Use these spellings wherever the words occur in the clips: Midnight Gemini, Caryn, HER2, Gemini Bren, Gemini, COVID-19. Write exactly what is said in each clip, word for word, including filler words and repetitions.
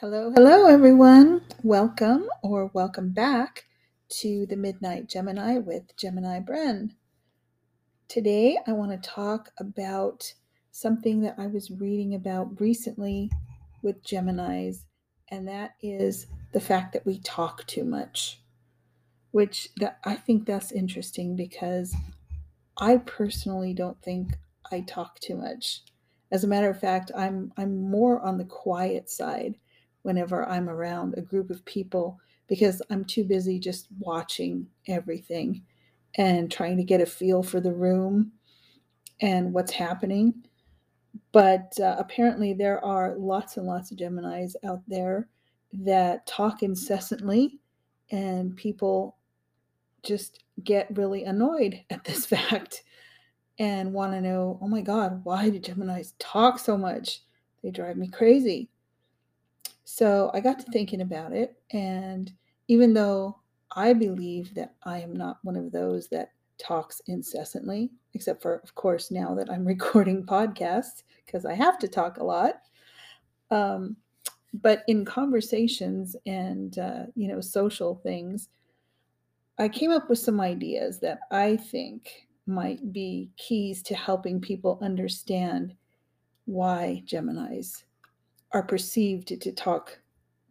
Hello, hello everyone. Welcome or welcome back to the Midnight Gemini with Gemini Bren. Today I want to talk about something that I was reading about recently with Geminis, and that is the fact that we talk too much, which that, I think that's interesting because I personally don't think I talk too much. As a matter of fact, I'm I'm more on the quiet side whenever I'm around a group of people, because I'm too busy just watching everything and trying to get a feel for the room and what's happening. But uh, apparently there are lots and lots of Geminis out there that talk incessantly, and people just get really annoyed at this fact and want to know, oh my God, why do Geminis talk so much? They drive me crazy. So I got to thinking about it, and even though I believe that I am not one of those that talks incessantly, except for, of course, now that I'm recording podcasts, because I have to talk a lot. Um, but in conversations and, uh, you know, social things, I came up with some ideas that I think might be keys to helping people understand why Geminis are perceived to talk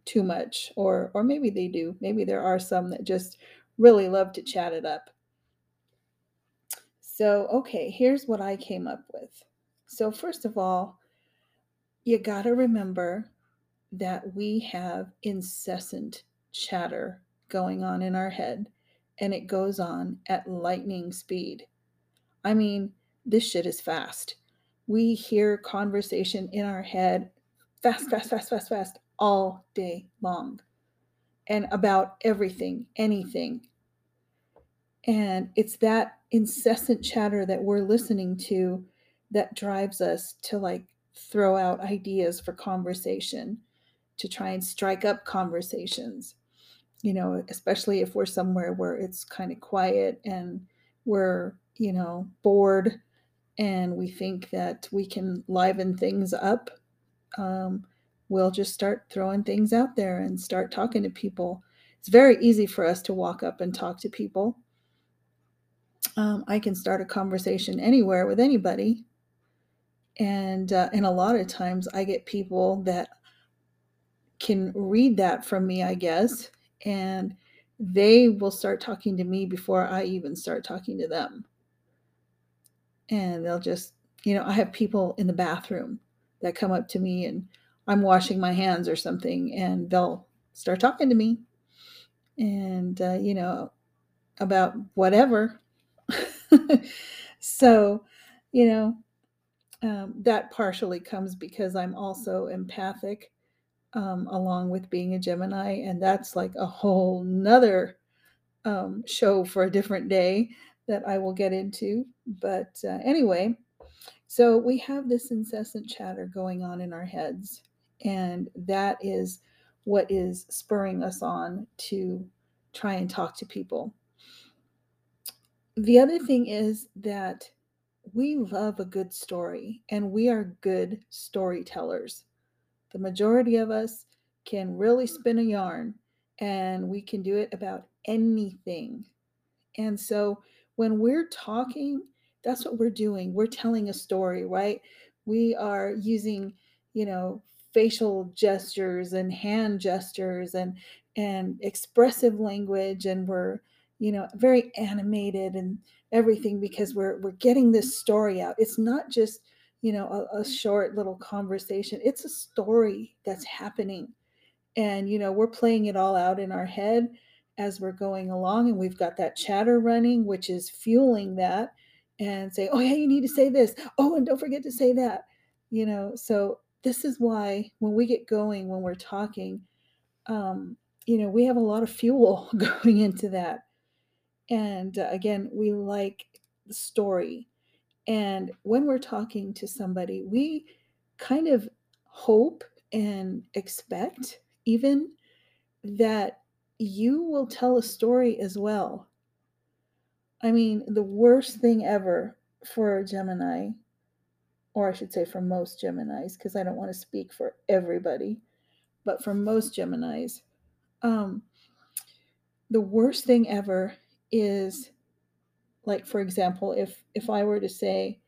too much, or or maybe they do. Maybe there are some that just really love to chat it up. So, okay, here's what I came up with. So first of all, you gotta remember that we have incessant chatter going on in our head, and it goes on at lightning speed. I mean, this shit is fast. We hear conversation in our head Fast, fast, fast, fast, fast, all day long, and about everything, anything. And it's that incessant chatter that we're listening to that drives us to like throw out ideas for conversation, to try and strike up conversations, you know, especially if we're somewhere where it's kind of quiet and we're, you know, bored and we think that we can liven things up. Um, we'll just start throwing things out there and start talking to people. It's very easy for us to walk up and talk to people. Um, I can start a conversation anywhere with anybody. And, uh, and a lot of times I get people that can read that from me, I guess, and they will start talking to me before I even start talking to them. And they'll just, you know, I have people in the bathroom that come up to me, and I'm washing my hands or something, and they'll start talking to me and, uh, you know, about whatever. So, you know, um, that partially comes because I'm also empathic, um, along with being a Gemini. And that's like a whole nother, um, show for a different day that I will get into. But, uh, anyway, so we have this incessant chatter going on in our heads, and that is what is spurring us on to try and talk to people. The other thing is that we love a good story, and we are good storytellers. The majority of us can really spin a yarn, and we can do it about anything. And so when we're talking, that's what we're doing. We're telling a story, right? We are using, you know, facial gestures and hand gestures and, and expressive language. And we're, you know, very animated and everything, because we're, we're getting this story out. It's not just, you know, a, a short little conversation. It's a story that's happening. And, you know, we're playing it all out in our head as we're going along, and we've got that chatter running, which is fueling that. And say, oh yeah, you need to say this. Oh, and don't forget to say that. You know, so this is why when we get going, when we're talking, um, you know, we have a lot of fuel going into that. And uh, again, we like the story. And when we're talking to somebody, we kind of hope and expect even that you will tell a story as well. I mean, the worst thing ever for a Gemini, or I should say for most Geminis, because I don't want to speak for everybody, but for most Geminis, um, the worst thing ever is, like, for example, if if I were to say,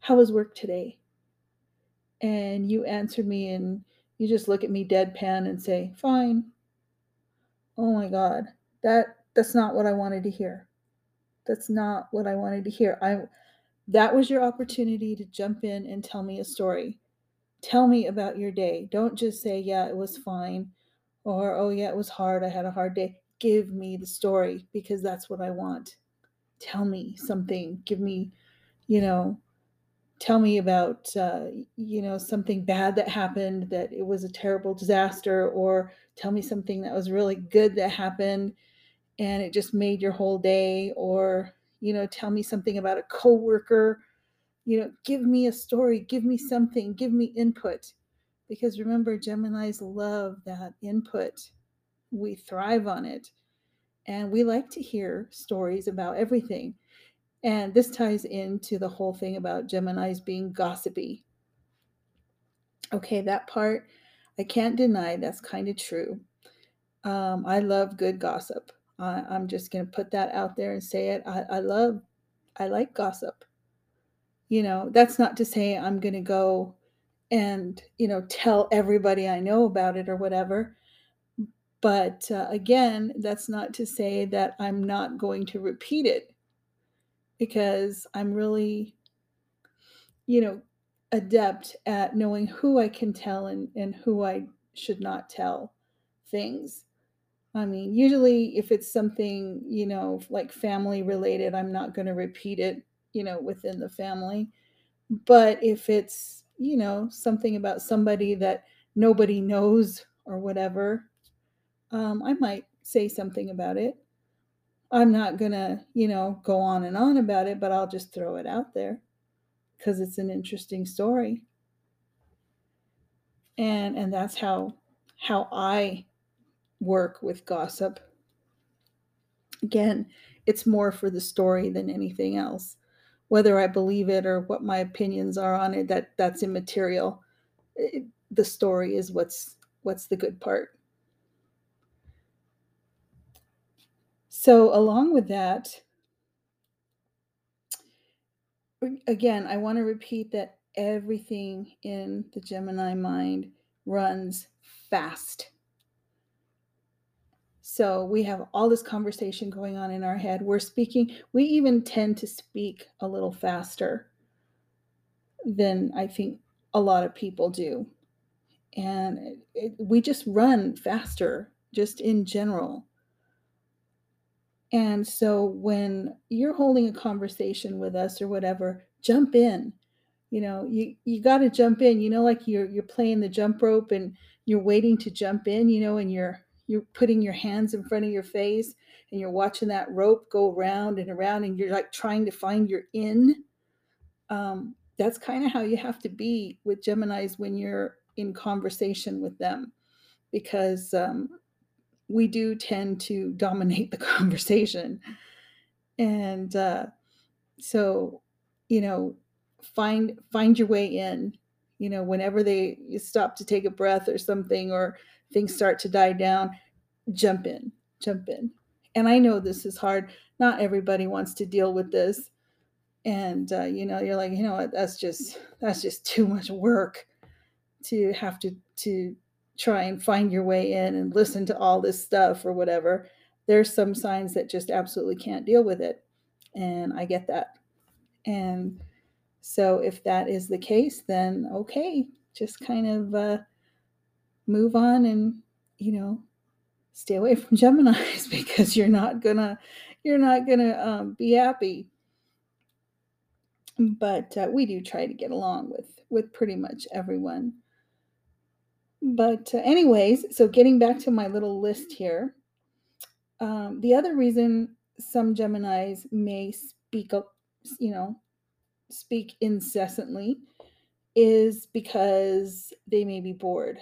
how was work today? And you answer me and you just look at me deadpan and say, fine. Oh my God, that that's not what I wanted to hear. That's not what I wanted to hear. I that was your opportunity to jump in and tell me a story. Tell me about your day. Don't just say, yeah, it was fine, or, oh yeah, it was hard. I had a hard day. Give me the story, because that's what I want. Tell me something. Give me, you know, tell me about, uh, you know, something bad that happened, that it was a terrible disaster, or tell me something that was really good that happened and it just made your whole day, or, you know, tell me something about a coworker. You know, give me a story, give me something, give me input. Because remember, Geminis love that input. We thrive on it. And we like to hear stories about everything. And this ties into the whole thing about Geminis being gossipy. Okay, that part, I can't deny that's kind of true. Um, I love good gossip. I, I'm just going to put that out there and say it. I, I love, I like gossip. You know, that's not to say I'm going to go and, you know, tell everybody I know about it or whatever. But uh, again, that's not to say that I'm not going to repeat it, because I'm really, you know, adept at knowing who I can tell and, and who I should not tell things. I mean, usually if it's something, you know, like family related, I'm not going to repeat it, you know, within the family. But if it's, you know, something about somebody that nobody knows or whatever, Um, I might say something about it. I'm not going to, you know, go on and on about it, but I'll just throw it out there because it's an interesting story. And and that's how, how I work with gossip. Again, it's more for the story than anything else. Whether I believe it or what my opinions are on it, that, that's immaterial. It, the story is what's what's the good part. So along with that, again, I want to repeat that everything in the Gemini mind runs fast. So we have all this conversation going on in our head. We're speaking. We even tend to speak a little faster than I think a lot of people do. And it, it, we just run faster, just in general. And so when you're holding a conversation with us or whatever, jump in. You know, you, you got to jump in. You know, like you're you're playing the jump rope and you're waiting to jump in, you know, and you're you're putting your hands in front of your face and you're watching that rope go round and around and you're like trying to find your in. Um, that's kind of how you have to be with Geminis when you're in conversation with them, because um we do tend to dominate the conversation. And uh, so, you know, find find your way in, you know, whenever they you stop to take a breath or something, or things start to die down, jump in, jump in. And I know this is hard. Not everybody wants to deal with this. And, uh, you know, you're like, you know what, that's just, that's just too much work to have to, to, try and find your way in and listen to all this stuff or whatever. There's some signs that just absolutely can't deal with it. And I get that. And so if that is the case, then okay, just kind of uh, move on and, you know, stay away from Geminis, because you're not gonna, you're not gonna um, be happy. But uh, we do try to get along with, with pretty much everyone. But uh, anyways, so getting back to my little list here, um, the other reason some Geminis may speak up, you know, speak incessantly is because they may be bored.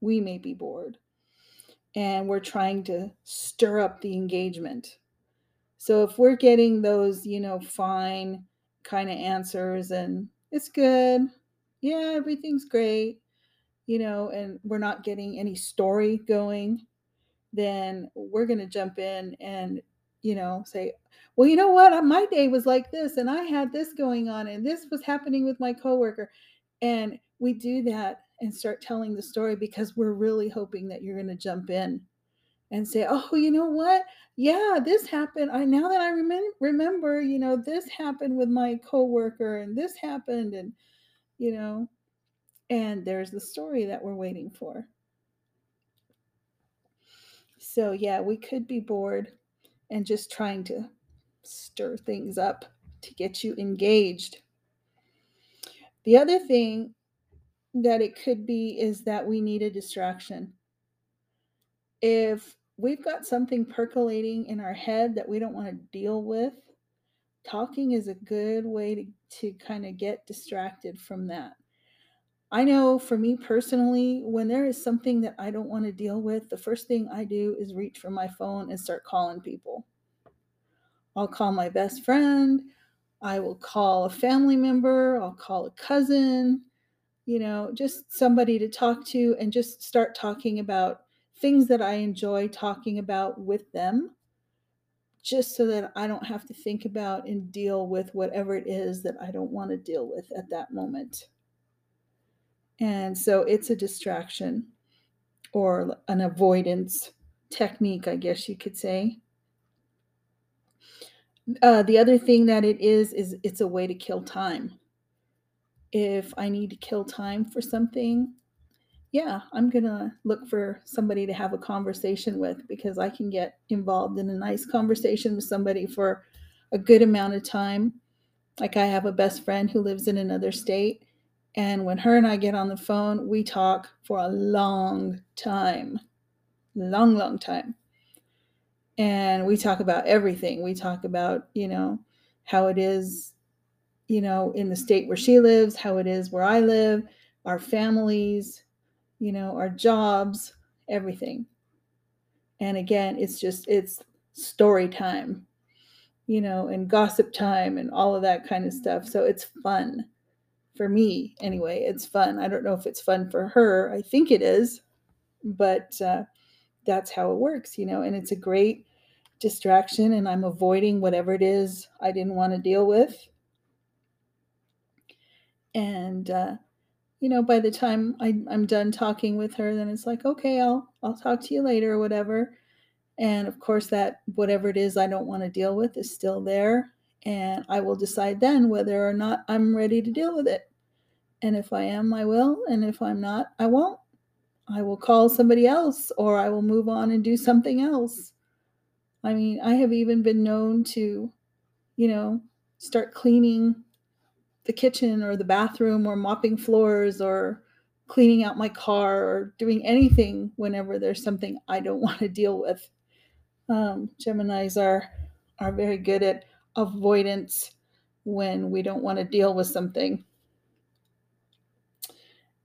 We may be bored, and we're trying to stir up the engagement. So if we're getting those, you know, fine kind of answers and it's good, yeah, everything's great, you know, and we're not getting any story going, then we're going to jump in and, you know, say, well, you know what? My day was like this, and I had this going on, and this was happening with my coworker. And we do that and start telling the story because we're really hoping that you're going to jump in and say, oh, you know what? Yeah, this happened. I now that I remember, remember, you know, this happened with my coworker, and this happened, and, you know, and there's the story that we're waiting for. So, yeah, we could be bored and just trying to stir things up to get you engaged. The other thing that it could be is that we need a distraction. If we've got something percolating in our head that we don't want to deal with, talking is a good way to, to kind of get distracted from that. I know for me personally, when there is something that I don't want to deal with, the first thing I do is reach for my phone and start calling people. I'll call my best friend. I will call a family member. I'll call a cousin, you know, just somebody to talk to, and just start talking about things that I enjoy talking about with them, just so that I don't have to think about and deal with whatever it is that I don't want to deal with at that moment. And so it's a distraction or an avoidance technique, I guess you could say. Uh, the other thing that it is, is it's a way to kill time. If I need to kill time for something, yeah, I'm going to look for somebody to have a conversation with, because I can get involved in a nice conversation with somebody for a good amount of time. Like, I have a best friend who lives in another state, and when her and I get on the phone, we talk for a long time, long, long time. And we talk about everything. We talk about, you know, how it is, you know, in the state where she lives, how it is where I live, our families, you know, our jobs, everything. And again, it's just, it's story time, you know, and gossip time and all of that kind of stuff. So it's fun. For me, anyway, it's fun. I don't know if it's fun for her. I think it is, but uh, that's how it works, you know, and it's a great distraction, and I'm avoiding whatever it is I didn't want to deal with. And, uh, you know, by the time I, I'm done talking with her, then it's like, okay, I'll, I'll talk to you later or whatever. And of course, that whatever it is I don't want to deal with is still there. And I will decide then whether or not I'm ready to deal with it. And if I am, I will. And if I'm not, I won't. I will call somebody else, or I will move on and do something else. I mean, I have even been known to, you know, start cleaning the kitchen or the bathroom or mopping floors or cleaning out my car or doing anything whenever there's something I don't want to deal with. Um, Geminis are, are very good at avoidance when we don't want to deal with something.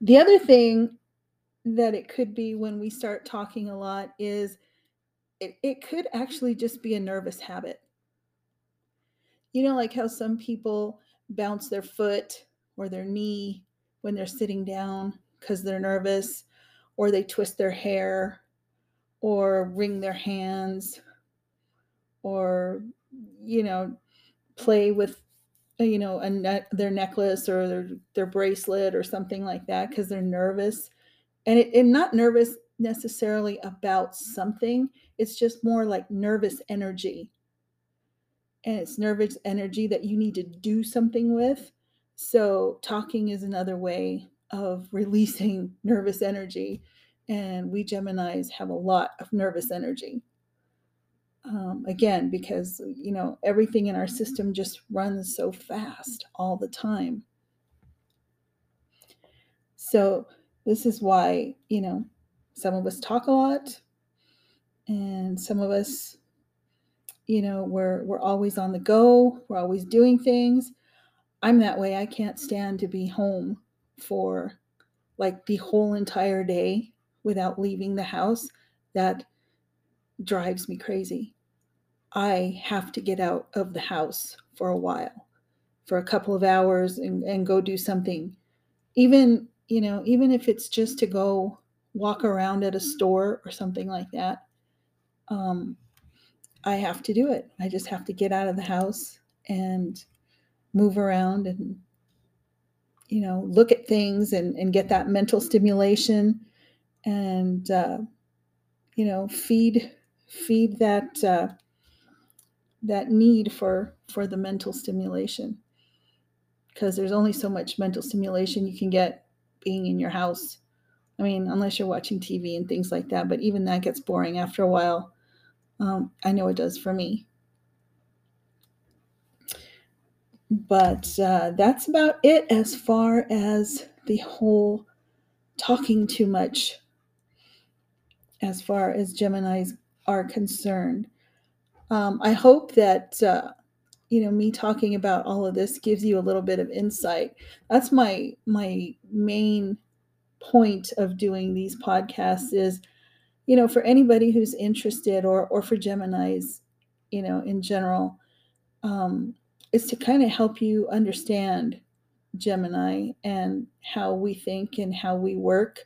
The other thing that it could be when we start talking a lot is it, it could actually just be a nervous habit. You know, like how some people bounce their foot or their knee when they're sitting down because they're nervous, or they twist their hair or wring their hands or, you know, play with, you know, a ne- their necklace or their, their bracelet or something like that because they're nervous. And, it, and not nervous necessarily about something. It's just more like nervous energy. And it's nervous energy that you need to do something with. So talking is another way of releasing nervous energy. And we Geminis have a lot of nervous energy. Um, again, because, you know, everything in our system just runs so fast all the time. So this is why, you know, some of us talk a lot, and some of us, you know, we're, we're always on the go. We're always doing things. I'm that way. I can't stand to be home for like the whole entire day without leaving the house. That drives me crazy. I have to get out of the house for a while, for a couple of hours, and, and go do something. Even you know, even if it's just to go walk around at a store or something like that, um, I have to do it. I just have to get out of the house and move around and, you know, look at things and, and get that mental stimulation and, uh, you know, feed, feed that, uh, that need for, for the mental stimulation, because there's only so much mental stimulation you can get being in your house. I mean, unless you're watching T V and things like that, but even that gets boring after a while. Um, I know it does for me. But uh, that's about it as far as the whole talking too much, as far as Geminis are concerned. Um, I hope that, uh, you know, me talking about all of this gives you a little bit of insight. That's my my main point of doing these podcasts is, you know, for anybody who's interested, or or for Geminis, you know, in general, um, is to kind of help you understand Gemini and how we think and how we work.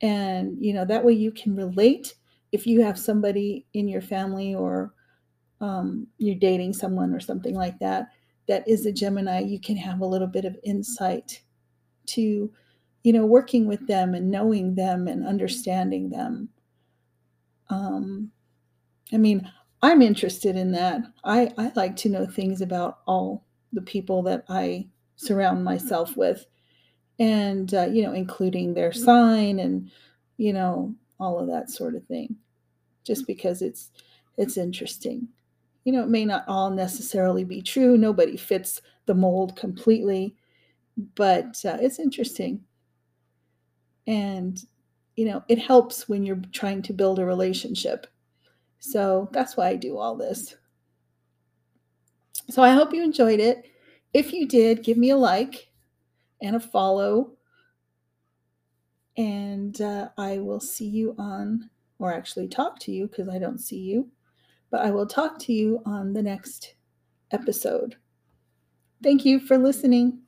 And, you know, that way you can relate if you have somebody in your family, or um, you're dating someone or something like that, that is a Gemini, you can have a little bit of insight to, you know, working with them and knowing them and understanding them. Um, I mean, I'm interested in that. I, I like to know things about all the people that I surround myself with, and, uh, you know, including their sign and, you know, all of that sort of thing, just because it's, it's interesting. You know, it may not all necessarily be true. Nobody fits the mold completely, but uh, it's interesting. And, you know, it helps when you're trying to build a relationship. So that's why I do all this. So I hope you enjoyed it. If you did, give me a like and a follow. And uh, I will see you on, or actually talk to you, because I don't see you, but I will talk to you on the next episode. Thank you for listening.